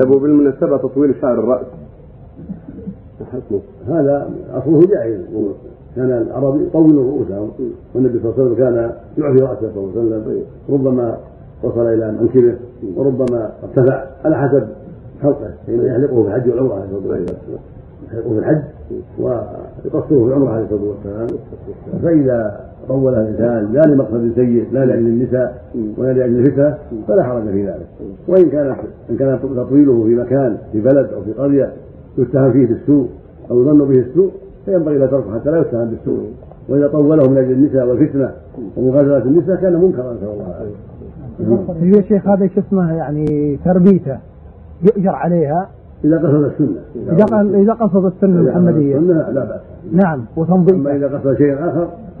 طب وبالمناسبة تطويل شعر الرأس هذا أصله جائز، كان العرب يطولوا رؤوسهم، والنبي صلى الله عليه وسلم كان يعفي رأسه صلى الله عليه وسلم، ربما وصل إلى منكبه وربما ارتفع على حسب حلقه، يحلقه في الحج والعمرة عليه الصلاة والسلام، يحلقه في الحج ويقصره في العمرة عليه الصلاة والسلام. فإذا طول الإنسان لا لمقصد سيء لا لأجل النساء ولا لأجل الفتنة فلا حرج في ذلك، وإن كان تطويله في مكان في بلد أو في قرية يتهم فيه بالسوء أو يظن به السوء فينبغي لا ترفع حتى لا يتهم بالسوء، وإذا طوله من أجل النساء والفتنة ومغازلة النساء كان منكرا نسأل الله العافية. يا شيخ هذا شو اسمه يعني تربيته يؤجر عليها إذا قصد السنة، إذا قصد السنة محمدية لا بأس، نعم وتنظيم. إذا قصد شيء آخر